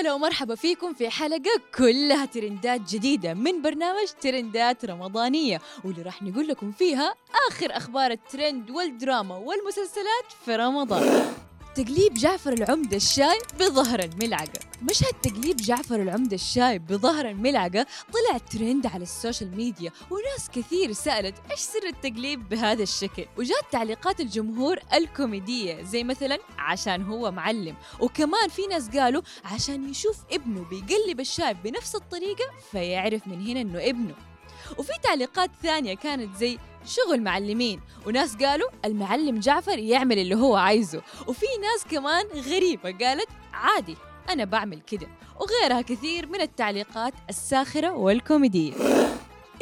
أهلا ومرحبا فيكم في حلقة كلها ترندات جديدة من برنامج ترندات رمضانية، واللي راح نقول لكم فيها آخر أخبار الترند والدراما والمسلسلات في رمضان. تقليب جعفر العمدة الشايب بظهر الملعقة. مشهد تقليب جعفر العمدة الشايب بظهر الملعقة طلع ترند على السوشيال ميديا، وناس كثير سألت إيش سر التقليب بهذا الشكل، وجات تعليقات الجمهور الكوميدية زي مثلا عشان هو معلم، وكمان في ناس قالوا عشان يشوف ابنه بيقلب الشايب بنفس الطريقة فيعرف من هنا إنه ابنه، وفي تعليقات ثانية كانت زي شغل معلمين، وناس قالوا المعلم جعفر يعمل اللي هو عايزه، وفي ناس كمان غريبة قالت عادي أنا بعمل كده، وغيرها كثير من التعليقات الساخرة والكوميدية.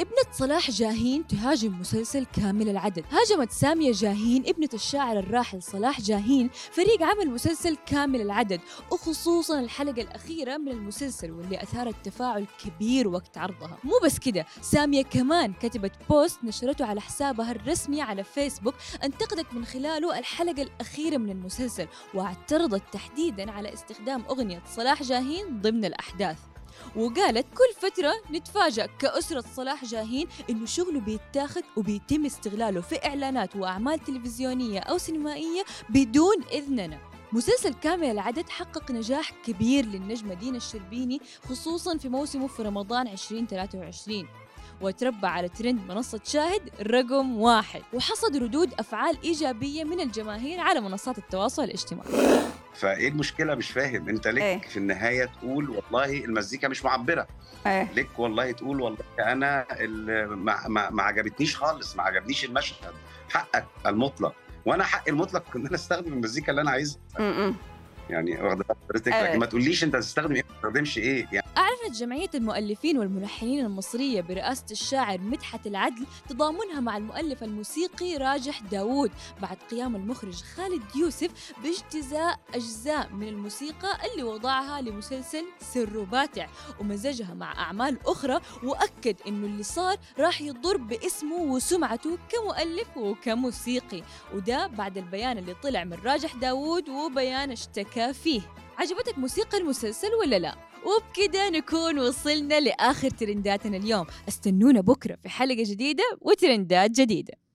ابنة صلاح جاهين تهاجم مسلسل كامل العدد. هاجمت سامية جاهين ابنة الشاعر الراحل صلاح جاهين فريق عمل مسلسل كامل العدد، وخصوصا الحلقة الأخيرة من المسلسل واللي أثارت تفاعل كبير وقت عرضها. مو بس كده، سامية كمان كتبت بوست نشرته على حسابها الرسمي على فيسبوك انتقدت من خلاله الحلقة الأخيرة من المسلسل، واعترضت تحديدا على استخدام أغنية صلاح جاهين ضمن الأحداث، وقالت كل فترة نتفاجأ كأسرة صلاح جاهين إنه شغله بيتاخد وبيتم استغلاله في إعلانات وأعمال تلفزيونية أو سينمائية بدون إذننا. مسلسل كامل العدد حقق نجاح كبير للنجمة دينا الشربيني خصوصاً في موسمه في رمضان 2023، وتربى على ترند منصة شاهد رقم 1، وحصد ردود أفعال إيجابية من الجماهير على منصات التواصل الاجتماعي. فايه المشكله؟ مش فاهم انت ليك في النهايه تقول والله المزيكا مش معبره، ليك والله تقول والله انا ما عجبتنيش خالص، ما عجبنيش المشهد، حقك المطلق، وانا حقي المطلق ان انا استخدم المزيكا اللي انا عايزها. يعني واخده حضرتك ما تقوليش انت هتستخدم ايه ما تستخدمش ايه. يعني أعلنت جمعية المؤلفين والملحنين المصرية برئاسة الشاعر مدحت العدل تضامنها مع المؤلف الموسيقي راجح داود بعد قيام المخرج خالد يوسف باجتزاء أجزاء من الموسيقى اللي وضعها لمسلسل سر باتع ومزجها مع أعمال أخرى، وأكد إنه اللي صار راح يضر باسمه وسمعته كمؤلف وكموسيقي، وده بعد البيان اللي طلع من راجح داود وبيان اشتكى فيه. عجبتك موسيقى المسلسل ولا لا؟ وبكده نكون وصلنا لآخر ترنداتنا اليوم. استنونا بكرة في حلقة جديدة وترندات جديدة.